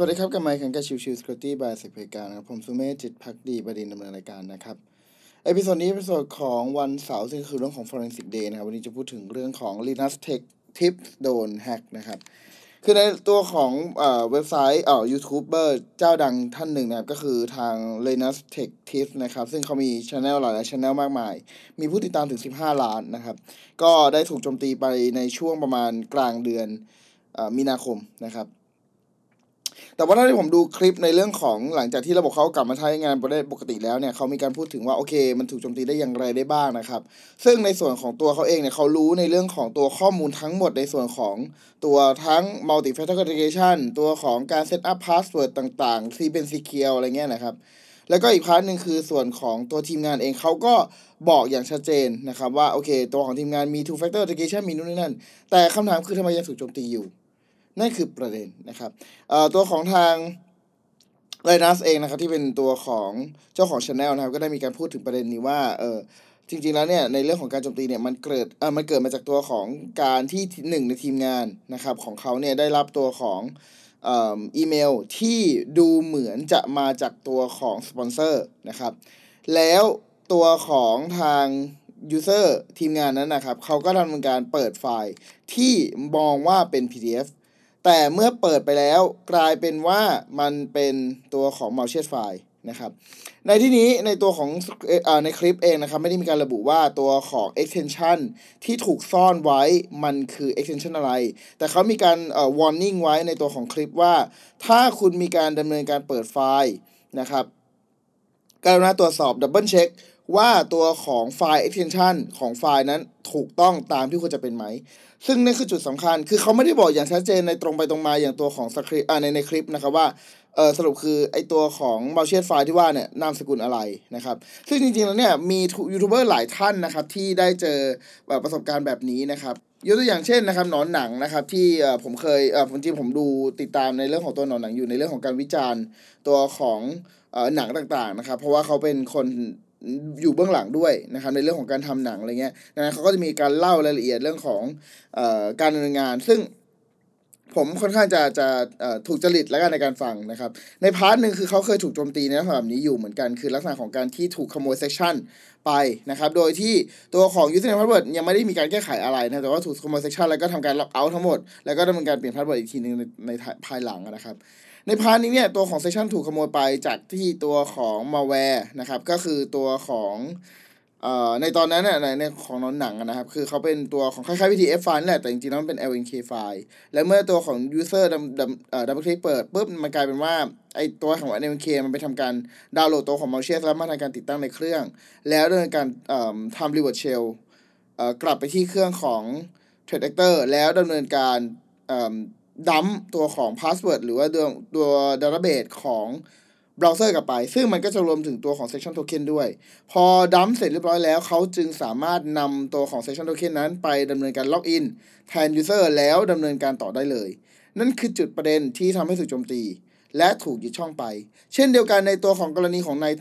สวัสดีครับกับไมค์ของChill Chill Security by SEC Playground นะครับผมสุเมธจิตภักดีประดินดำเนินรายการนะครับเอพิโซดนี้เป็นส่วนของวันเสาร์ซึ่งคือเรื่องของ Forensic Day นะครับวันนี้จะพูดถึงเรื่องของ Linus Tech Tips โดนแฮกนะครับคือในตัวของเว็บไซต์ยูทูบเบอร์เจ้าดังท่านหนึ่งนะครับก็คือทาง Linus Tech Tips นะครับซึ่งเขามี channel หลายๆ channel มากมายมีผู้ติดตามถึง15ล้านนะครับก็ได้ถูกโจมตีไปในช่วงประมาณกลางเดือนมีนาคมนะครับแต่ว่าถ้าที่ผมดูคลิปในเรื่องของหลังจากที่ระบบเขากลับมาใช้งานปกติแล้วเนี่ยเขามีการพูดถึงว่าโอเคมันถูกโจมตีได้อย่างไรได้บ้างนะครับซึ่งในส่วนของตัวเขาเองเนี่ยเขารู้ในเรื่องของตัวข้อมูลทั้งหมดในส่วนของตัวทั้ง multi-factor authentication ตัวของการ set up password ต่างๆที่เป็น secure อะไรเงี้ยนะครับแล้วก็อีกพาร์ทนึงคือส่วนของตัวทีมงานเองเขาก็บอกอย่างชัดเจนนะครับว่าโอเคตัวของทีมงานมี two-factor authentication มีนู่นนี่นั่นแต่คำถามคือทำไมยังถูกโจมตีอยู่นั่นคือประเด็นนะครับตัวของทาง Linus เองนะครับที่เป็นตัวของเจ้าของ Channel นะครับก็ได้มีการพูดถึงประเด็นนี้ว่าจริงๆแล้วเนี่ยในเรื่องของการโจมตีเนี่ยมันเกิดมาจากตัวของการที่1ในทีมงานนะครับของเขาเนี่ยได้รับตัวของอีเมลที่ดูเหมือนจะมาจากตัวของสปอนเซอร์นะครับแล้วตัวของทางuser ทีมงานนั้นนะครับเขาก็ทำการเปิดไฟล์ที่มองว่าเป็น PDFแต่เมื่อเปิดไปแล้วกลายเป็นว่ามันเป็นตัวของ malicious file นะครับในที่นี้ในตัวของในคลิปเองนะครับไม่ได้มีการระบุว่าตัวของ extension ที่ถูกซ่อนไว้มันคือ extension อะไรแต่เขามีการwarning ไว้ในตัวของคลิปว่าถ้าคุณมีการดำเนินการเปิดไฟล์นะครับกรุณาตรวจสอบ double check ว่าตัวของไฟล์ extension ของไฟล์นั้นถูกต้องตามที่ควรจะเป็นไหมซึ่งนี่คือจุดสำคัญคือเขาไม่ได้บอกอย่างชัดเจนในตรงไปตรงมาอย่างตัวของสคริปต์ในคลิปนะครับว่าสรุปคือไอตัวของ malicious file ที่ว่าเนี่ยนามสกุลอะไรนะครับซึ่งจริงๆแล้วเนี่ยมียูทูบเบอร์หลายท่านนะครับที่ได้เจอประสบการณ์แบบนี้นะครับยกตัวอย่างเช่นนะครับหนอนหนังนะครับที่ผมเคยจริงๆผมดูติดตามในเรื่องของตัวหนอนหนังอยู่ในเรื่องของการวิจารณ์ตัวของหนังต่างๆนะครับเพราะว่าเขาเป็นคนอยู่เบื้องหลังด้วยนะครับในเรื่องของการทำหนังอะไรเงี้ยนะเขาก็จะมีการเล่ารายละเอียดเรื่องของการดำเนินงานซึ่งผมค่อนข้างจะถูกจริตและกันในการฟังนะครับในพาร์ทหนึ่งคือเขาเคยถูกโจมตีในลักษณะแบบนี้อยู่เหมือนกันคือลักษณะของการที่ถูกขโมยเซสชั่นไปนะครับโดยที่ตัวของ username password ยังไม่ได้มีการแก้ไขอะไรนะแต่ว่าถูกขโมยเซสชั่นแล้วก็ทำการล็อกเอาท์ทั้งหมดแล้วก็ดำเนินการเปลี่ยน password อีกทีนึงในภายหลังนะครับในพาร์ทนี้เนี่ยตัวของเซสชั่นถูกขโมยไปจากที่ตัวของ malware นะครับก็คือตัวของในตอนนั้นน่ะในของนอนหนังนะครับคือเขาเป็นตัวของคล้ายๆ PDF file แหละแต่จริงๆแล้วมันเป็น LNK file และเมื่อตัวของ user double click เปิดปุ๊บมันกลายเป็นว่าไอตัวของ LNK มันไปทำการดาวน์โหลดตัวของ malicious แล้วมาทำการติดตั้งในเครื่องแล้วดำเนินการทำ reward shell กลับไปที่เครื่องของ threat actor แล้วดำเนินการดั้มตัวของ password หรือว่าตัว database ของเบราว์เซอร์กลับไปซึ่งมันก็จะรวมถึงตัวของ section token ด้วยพอดั้มเสร็จเรียบร้อยแล้วเขาจึงสามารถนำตัวของ section token นั้นไปดำเนินการล็อกอินแทน user แล้วดำเนินการต่อได้เลยนั่นคือจุดประเด็นที่ทำให้ถูกโจมตีและถูกยึดช่องไปเช่นเดียวกันในตัวของกรณีของนาย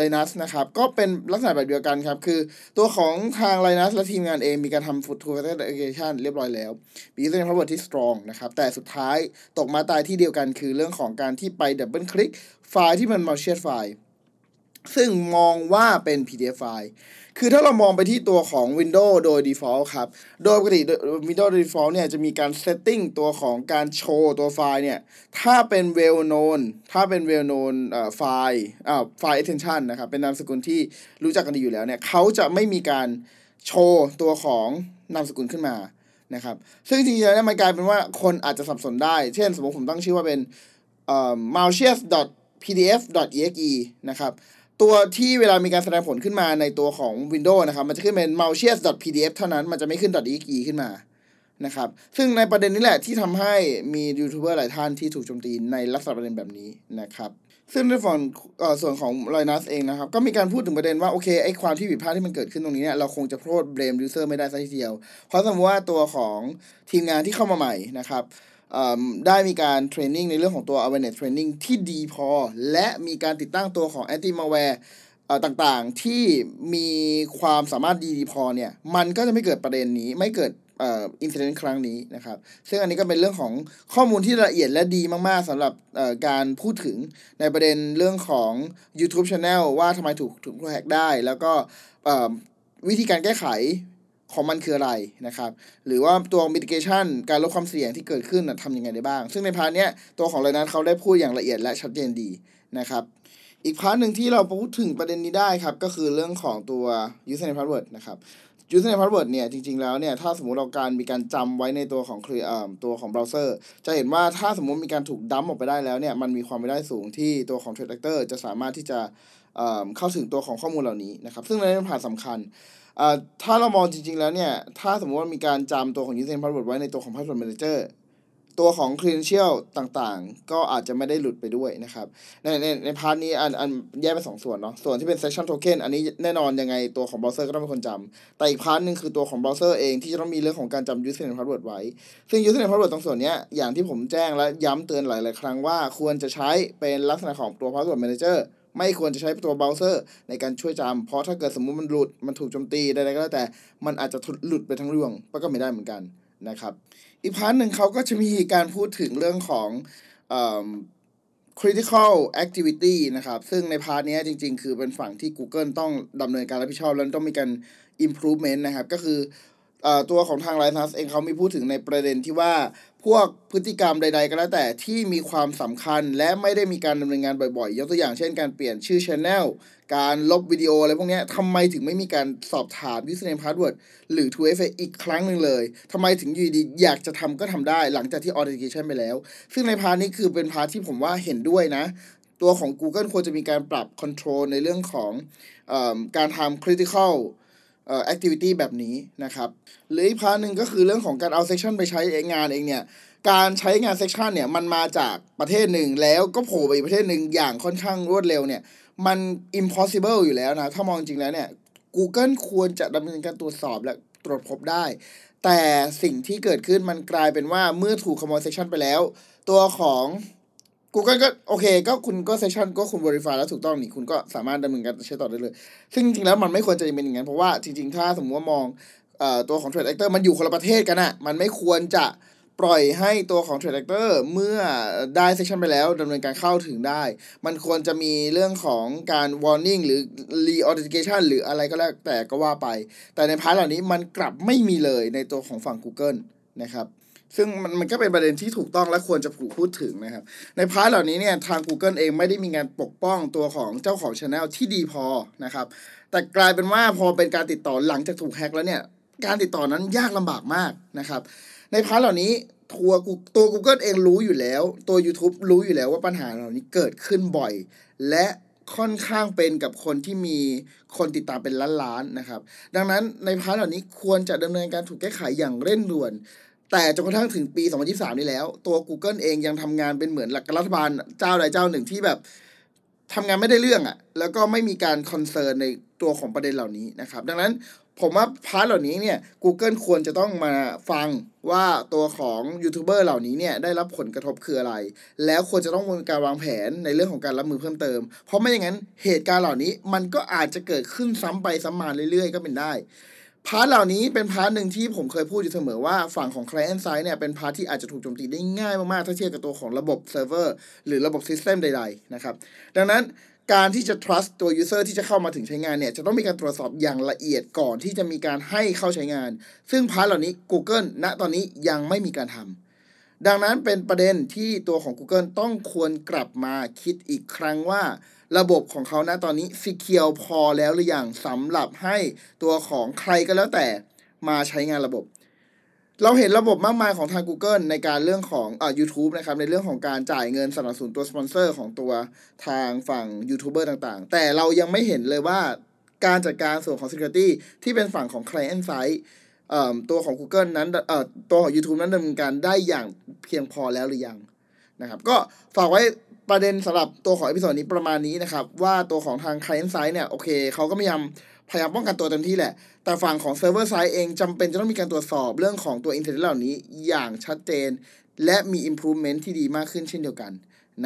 Linus นะครับก็เป็นลักษณะแบบเดียวกันครับคือตัวของทาง Linus และทีมงานเองมีการทำ two factor authentication เรียบร้อยแล้วมี username password ที่ strong นะครับแต่สุดท้ายตกมาตายที่เดียวกันคือเรื่องของการที่ไป double click ไฟล์ที่มัน malicious file ซึ่งมองว่าเป็น PDF file คือถ้าเรามองไปที่ตัวของ Windows โดย default ครับโดยปกติ Windows โดย default เนี่ยจะมีการ setting ตัวของการโชว์ตัวไฟล์เนี่ยถ้าเป็น well known file file extension นะครับเป็นนามสกุลที่รู้จักกันดีอยู่แล้วเนี่ยเขาจะไม่มีการโชว์ตัวของนามสกุลขึ้นมานะครับซึ่งจริงๆแล้วเนี่ยมันกลายเป็นว่าคนอาจจะสับสนได้เช่นสมมติผมตั้งชื่อว่าเป็นmalicious.pdf.exe นะครับตัวที่เวลามีการแสดงผลขึ้นมาในตัวของ Windows นะครับมันจะขึ้นเป็น malicious.pdf เท่านั้นมันจะไม่ขึ้น .exe ขึ้นมานะครับซึ่งในประเด็นนี้แหละที่ทำให้มียูทูบเบอร์หลายท่านที่ถูกโจมตีในลักษณะประเด็นแบบนี้นะครับซึ่งในส่วนของ Linus เองนะครับก็มีการพูดถึงประเด็นว่าโอเคไอ้ความที่ผิดพลาดที่มันเกิดขึ้นตรงนี้เนี่ยเราคงจะโทษ blame user ไม่ได้ซะทีเดียวเพราะสมมติว่าตัวของทีมงานที่เข้ามาใหม่นะครับได้มีการเทรนนิ่งในเรื่องของตัว awareness training ที่ดีพอและมีการติดตั้งตัวของ anti malware ต่างๆที่มีความสามารถดีพอเนี่ยมันก็จะไม่เกิดประเด็นนี้ไม่เกิด อินซิเดนต์ครั้งนี้นะครับซึ่งอันนี้ก็เป็นเรื่องของข้อมูลที่ละเอียดและดีมากๆสำหรับการพูดถึงในประเด็นเรื่องของ YouTube Channel ว่าทำไมถูกแฮกได้แล้วก็วิธีการแก้ไขของมันคืออะไรนะครับหรือว่าตัว mitigation การลดความเสี่ยงที่เกิดขึ้นทำยังไงได้บ้างซึ่งในพาร์ทเนี้ยตัวของLinusเขาได้พูดอย่างละเอียดและชัดเจนดีนะครับอีกพาร์ทนึงที่เราพูดถึงประเด็นนี้ได้ครับก็คือเรื่องของตัว username password นะครับ username password เนี่ยจริงๆแล้วเนี่ยถ้าสมมติเราการมีการจำไว้ในตัวของเบราว์เซอร์จะเห็นว่าถ้าสมมติมีการถูกดัมออกไปได้แล้วเนี่ยมันมีความเป็นไปได้สูงที่ตัวของ threat actor จะสามารถที่จะเข้าถึงตัวของข้อมูลเหล่านี้นะครับซึ่งเป็นพาร์ทสำคัญถ้าเรามองจริงๆแล้วเนี่ยถ้าสมมติว่ามีการจำตัวของ username password ไว้ในตัวของ password manager ตัวของ credential ต่างๆก็อาจจะไม่ได้หลุดไปด้วยนะครับในพาร์ทนี้อันแยกเป็น2ส่วนเนาะส่วนที่เป็น session token อันนี้แน่นอนยังไงตัวของ browser ก็ต้องเป็นคนจำแต่อีกพาร์ทนึงคือตัวของ browser เองที่จะต้องมีเรื่องของการจำ username password ไว้ซึ่ง username password ตรงส่วนเนี้ยอย่างที่ผมแจ้งและย้ำเตือนหลายๆครั้งว่าควรจะใช้เป็นลักษณะของตัว password managerไม่ควรจะใช้ตัวเบราว์เซอร์ในการช่วยจำเพราะถ้าเกิดสมมุติมันหลุดมันถูกโจมตีใดๆก็แล้วแต่มันอาจจะหลุดไปทั้งร่วงก็ไม่ได้เหมือนกันนะครับอีกพาร์ทหนึ่งเขาก็จะมีการพูดถึงเรื่องของcritical activity นะครับซึ่งในพาร์ทนี้จริงๆคือเป็นฝั่งที่ Google ต้องดำเนินการรับผิดชอบและต้องมีการ improvement นะครับก็คือตัวของทาง Linus เองเขามีพูดถึงในประเด็นที่ว่าพวกพฤติกรรมใดๆก็แล้วแต่ที่มีความสำคัญและไม่ได้มีการดำเนินงานบ่อยๆยกตัวอย่างเช่นการเปลี่ยนชื่อ Channel การลบวิดีโออะไรพวกนี้ทำไมถึงไม่มีการสอบถาม username password หรือ 2FA อีกครั้งหนึ่งเลยทำไมถึงอยู่ดีอยากจะทำก็ทำได้หลังจากที่ authentication ไปแล้วซึ่งในพาร์ทนี้คือเป็นพาร์ทที่ผมว่าเห็นด้วยนะตัวของ Google ควรจะมีการปรับ control ในเรื่องของการทำ critical activity แบบนี้นะครับหรืออีกพาร์ทนึงก็คือเรื่องของการเอา section ไปใช้งานเองเนี่ยการใช้งาน section เนี่ยมันมาจากประเทศหนึ่งแล้วก็โผล่ไปอีกประเทศหนึ่งอย่างค่อนข้างรวดเร็วเนี่ยมัน impossible อยู่แล้วนะถ้ามองจริงแล้วเนี่ย Google ควรจะดำเนินการตรวจสอบและตรวจพบได้แต่สิ่งที่เกิดขึ้นมันกลายเป็นว่าเมื่อถูกขโมย section ไปแล้วตัวของ Google ก็โอเคก็คุณก็ section ก็คุณ verify แล้วถูกต้องนี่คุณก็สามารถดำเนินการใช้ต่อได้เลยซึ่งจริงๆแล้วมันไม่ควรจะเป็นอย่างนั้นเพราะว่าจริงๆถ้าสมมติว่ามองตัวของ Threat Actor มันอยู่คนละประเทศกันน่ะมันไม่ควรจะปล่อยให้ตัวของ Threat Actor เมื่อได้ section ไปแล้วดำเนินการเข้าถึงได้มันควรจะมีเรื่องของการ warning หรือ re-authentication หรืออะไรก็แล้วแต่ก็ว่าไปแต่ในพาร์ทเหล่านี้มันกลับไม่มีเลยในตัวของฝั่ง Google นะครับซึ่งมันก็เป็นประเด็นที่ถูกต้องและควรจะพูดถึงนะครับในพาร์ทเหล่านี้เนี่ยทาง Google เองไม่ได้มีงานปกป้องตัวของเจ้าของ Channel ที่ดีพอนะครับแต่กลายเป็นว่าพอเป็นการติดต่อหลังจากถูกแฮ็กแล้วเนี่ยการติดต่อนั้นยากลำบากมากนะครับในพาร์ทเหล่านี้ตัว Google เองรู้อยู่แล้วตัว YouTube รู้อยู่แล้วว่าปัญหาเหล่านี้เกิดขึ้นบ่อยและค่อนข้างเป็นกับคนที่มีคนติดตามเป็นล้านๆนะครับดังนั้นในพาร์ทเหล่านี้ควรจะดำเนินการถูกแก้ไขอย่างเร่งด่วนแต่จนกระทั่งถึงปี2023นี้แล้วตัว Google เองยังทำงานเป็นเหมือนหลักรัฐบาลเจ้าใดเจ้าหนึ่งที่แบบทำงานไม่ได้เรื่องอ่ะแล้วก็ไม่มีการคอนเซิร์นในตัวของประเด็นเหล่านี้นะครับดังนั้นผมว่าพาร์ทเหล่านี้เนี่ย Google ควรจะต้องมาฟังว่าตัวของยูทูบเบอร์เหล่านี้เนี่ยได้รับผลกระทบคืออะไรแล้วควรจะต้องมีการวางแผนในเรื่องของการรับมือเพิ่มเติมเพราะไม่อย่างนั้นเหตุการณ์เหล่านี้มันก็อาจจะเกิดขึ้นซ้ำไปซ้ำมาเรื่อยๆก็เป็นได้พาร์ทเหล่านี้เป็นพาร์ทนึงที่ผมเคยพูดอยู่เสมอว่าฝั่งของ client side เนี่ยเป็นพาร์ทที่อาจจะถูกโจมตีได้ง่ายมากๆถ้าเทียบกับตัวของระบบเซิร์ฟเวอร์หรือระบบ system ใดๆนะครับดังนั้นการที่จะ trust ตัว user ที่จะเข้ามาถึงใช้งานเนี่ยจะต้องมีการตรวจสอบอย่างละเอียดก่อนที่จะมีการให้เข้าใช้งานซึ่งพาร์ทเหล่านี้ Google ณตอนนี้ยังไม่มีการทำดังนั้นเป็นประเด็นที่ตัวของ Google ต้องควรกลับมาคิดอีกครั้งว่าระบบของเขาณตอนนี้ secure พอแล้วหรือยังสำหรับให้ตัวของใครก็แล้วแต่มาใช้งานระบบเราเห็นระบบมากมายของทาง Google ในการเรื่องของYouTube นะครับในเรื่องของการจ่ายเงินสนับสนุนตัวสปอนเซอร์ของตัวทางฝั่งยูทูบเบอร์ต่างๆแต่เรายังไม่เห็นเลยว่าการจัดการส่วนของ security ที่เป็นฝั่งของ client side ตัวของ Google นั้นตัวของ YouTube นั้นดำเนินการได้อย่างเพียงพอแล้วหรือยังนะครับก็ฝากไว้ประเด็นสำหรับตัวของเอพิโซดนี้ประมาณนี้นะครับว่าตัวของทาง client side เนี่ยโอเคเขาก็พยายามป้องกันตัวเต็มที่แหละแต่ฝั่งของ server side เองจำเป็นจะต้องมีการตรวจสอบเรื่องของตัว incident เหล่านี้อย่างชัดเจนและมี improvement ที่ดีมากขึ้นเช่นเดียวกัน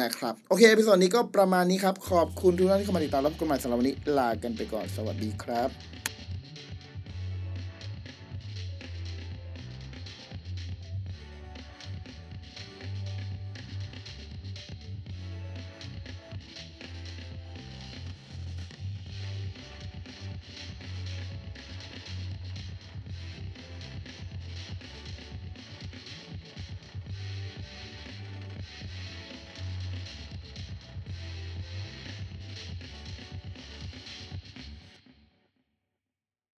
นะครับโอเคเอพิโซดนี้ก็ประมาณนี้ครับขอบคุณทุกท่านที่เข้ามาติดตามรับชมกันใหม่สำหรับวันนี้ลากันไปก่อนสวัสดีครับ